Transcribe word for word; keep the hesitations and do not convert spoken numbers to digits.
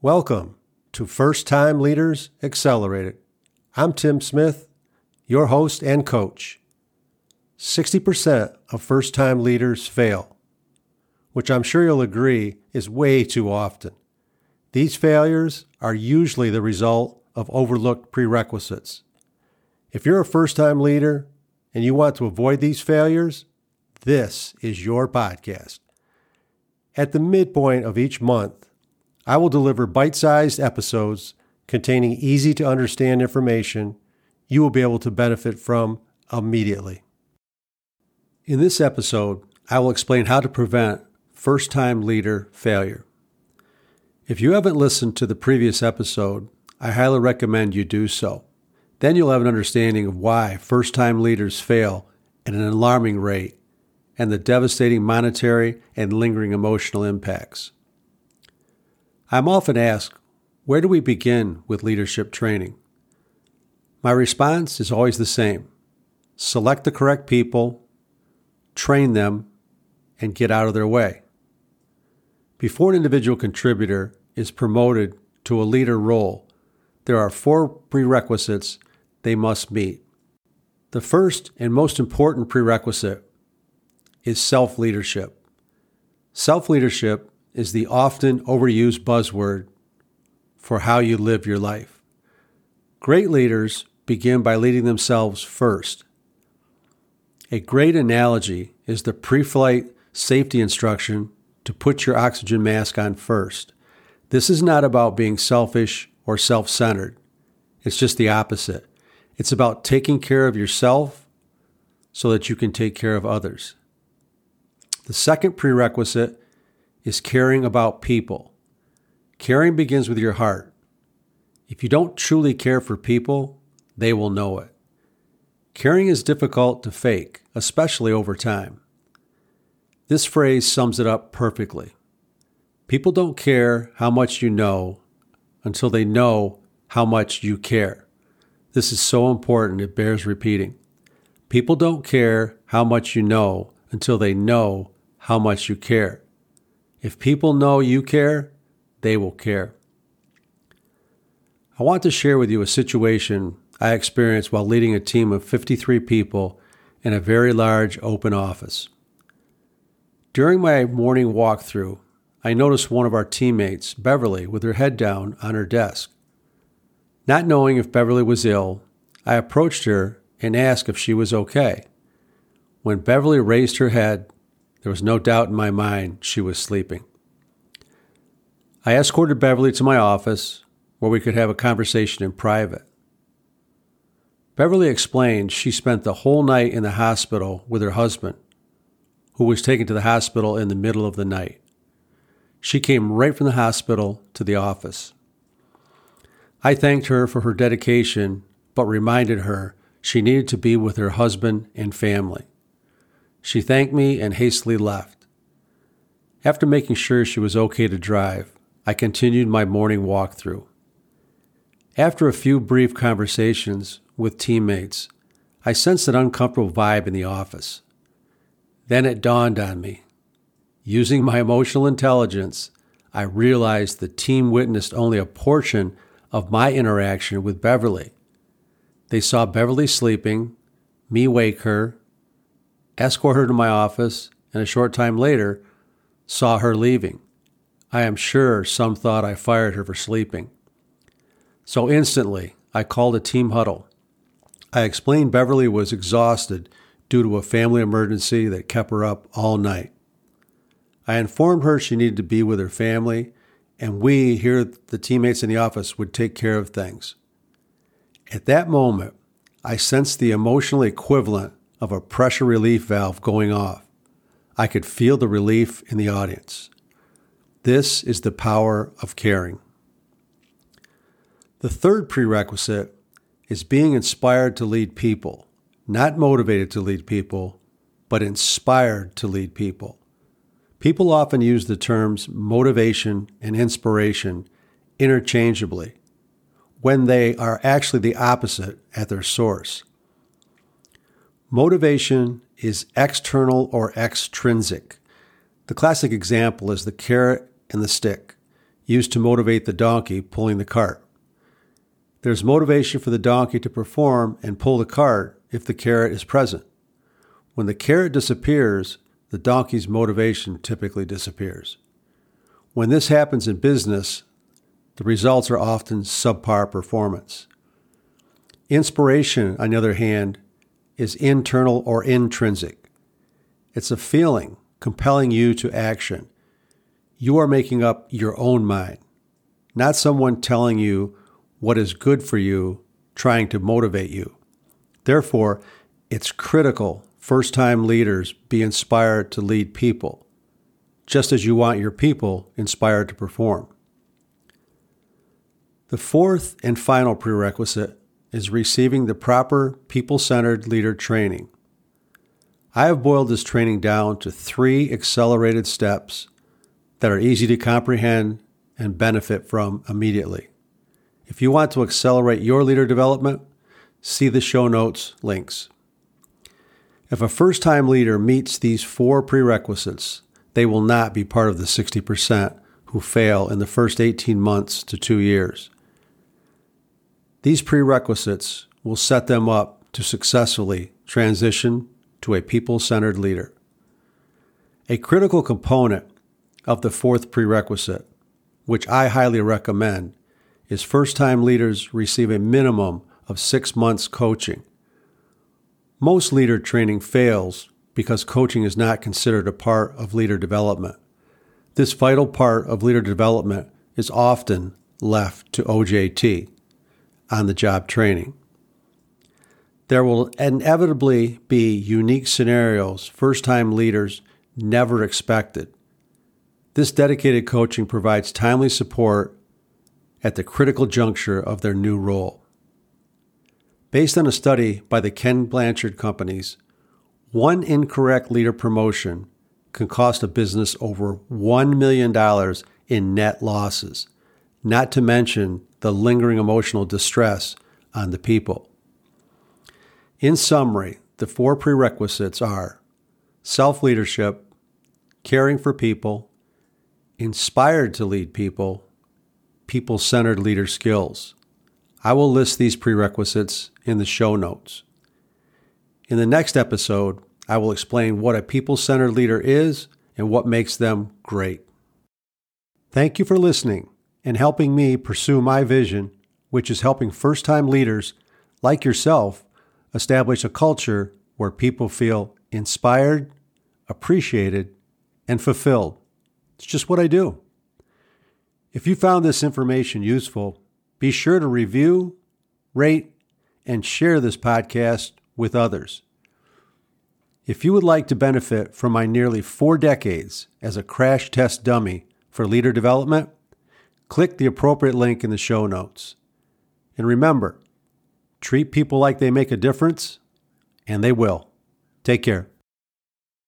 Welcome to First Time Leaders Accelerated. I'm Tim Smith, your host and coach. sixty percent of first-time leaders fail, which I'm sure you'll agree is way too often. These failures are usually the result of overlooked prerequisites. If you're a first-time leader and you want to avoid these failures, this is your podcast. At the midpoint of each month, I will deliver bite-sized episodes containing easy-to-understand information you will be able to benefit from immediately. In this episode, I will explain how to prevent first-time leader failure. If you haven't listened to the previous episode, I highly recommend you do so. Then you'll have an understanding of why first-time leaders fail at an alarming rate and the devastating monetary and lingering emotional impacts. I'm often asked, where do we begin with leadership training? My response is always the same. Select the correct people, train them, and get out of their way. Before an individual contributor is promoted to a leader role, there are four prerequisites they must meet. The first and most important prerequisite is self-leadership. Self-leadership is the often overused buzzword for how you live your life. Great leaders begin by leading themselves first. A great analogy is the pre-flight safety instruction to put your oxygen mask on first. This is not about being selfish or self-centered. It's just the opposite. It's about taking care of yourself so that you can take care of others. The second prerequisite is caring about people. Caring begins with your heart. If you don't truly care for people, they will know it. Caring is difficult to fake, especially over time. This phrase sums it up perfectly. People don't care how much you know until they know how much you care. This is so important, it bears repeating. People don't care how much you know until they know how much you care. If people know you care, they will care. I want to share with you a situation I experienced while leading a team of fifty-three people in a very large open office. During my morning walkthrough, I noticed one of our teammates, Beverly, with her head down on her desk. Not knowing if Beverly was ill, I approached her and asked if she was okay. When Beverly raised her head, there was no doubt in my mind she was sleeping. I escorted Beverly to my office where we could have a conversation in private. Beverly explained she spent the whole night in the hospital with her husband, who was taken to the hospital in the middle of the night. She came right from the hospital to the office. I thanked her for her dedication, but reminded her she needed to be with her husband and family. She thanked me and hastily left. After making sure she was okay to drive, I continued my morning walkthrough. After a few brief conversations with teammates, I sensed an uncomfortable vibe in the office. Then it dawned on me. Using my emotional intelligence, I realized the team witnessed only a portion of my interaction with Beverly. They saw Beverly sleeping, me wake her, escort her to my office, and a short time later, saw her leaving. I am sure some thought I fired her for sleeping. So instantly, I called a team huddle. I explained Beverly was exhausted due to a family emergency that kept her up all night. I informed her she needed to be with her family, and we, here the teammates in the office, would take care of things. At that moment, I sensed the emotional equivalent of a pressure relief valve going off. I could feel the relief in the audience. This is the power of caring. The third prerequisite is being inspired to lead people, not motivated to lead people, but inspired to lead people. People often use the terms motivation and inspiration interchangeably when they are actually the opposite at their source. Motivation is external or extrinsic. The classic example is the carrot and the stick. used to motivate the donkey pulling the cart. There's motivation for the donkey to perform and pull the cart if the carrot is present. When the carrot disappears, the donkey's motivation typically disappears. When this happens in business, the results are often subpar performance. Inspiration, on the other hand, is internal or intrinsic. It's a feeling compelling you to action. You are making up your own mind, not someone telling you what is good for you, trying to motivate you. Therefore, it's critical first-time leaders be inspired to lead people, just as you want your people inspired to perform. The fourth and final prerequisite is receiving the proper people-centered leader training. I have boiled this training down to three accelerated steps that are easy to comprehend and benefit from immediately. If you want to accelerate your leader development, see the show notes links. If a first-time leader meets these four prerequisites, they will not be part of the sixty percent who fail in the first eighteen months to two years. These prerequisites will set them up to successfully transition to a people-centered leader. A critical component of the fourth prerequisite, which I highly recommend, is first-time leaders receive a minimum of six months coaching. Most leader training fails because coaching is not considered a part of leader development. This vital part of leader development is often left to O J T. On-the-job training. There will inevitably be unique scenarios first-time leaders never expected. This dedicated coaching provides timely support at the critical juncture of their new role. Based on a study by the Ken Blanchard Companies, one incorrect leader promotion can cost a business over one million dollars in net losses, not to mention the lingering emotional distress on the people. In summary, the four prerequisites are self-leadership, caring for people, inspired to lead people, people-centered leader skills. I will list these prerequisites in the show notes. In the next episode, I will explain what a people-centered leader is and what makes them great. Thank you for listening and helping me pursue my vision, which is helping first-time leaders like yourself establish a culture where people feel inspired, appreciated, and fulfilled. It's just what I do. If you found this information useful, be sure to review, rate, and share this podcast with others. If you would like to benefit from my nearly four decades as a crash test dummy for leader development, click the appropriate link in the show notes. And remember, treat people like they make a difference, and they will. Take care.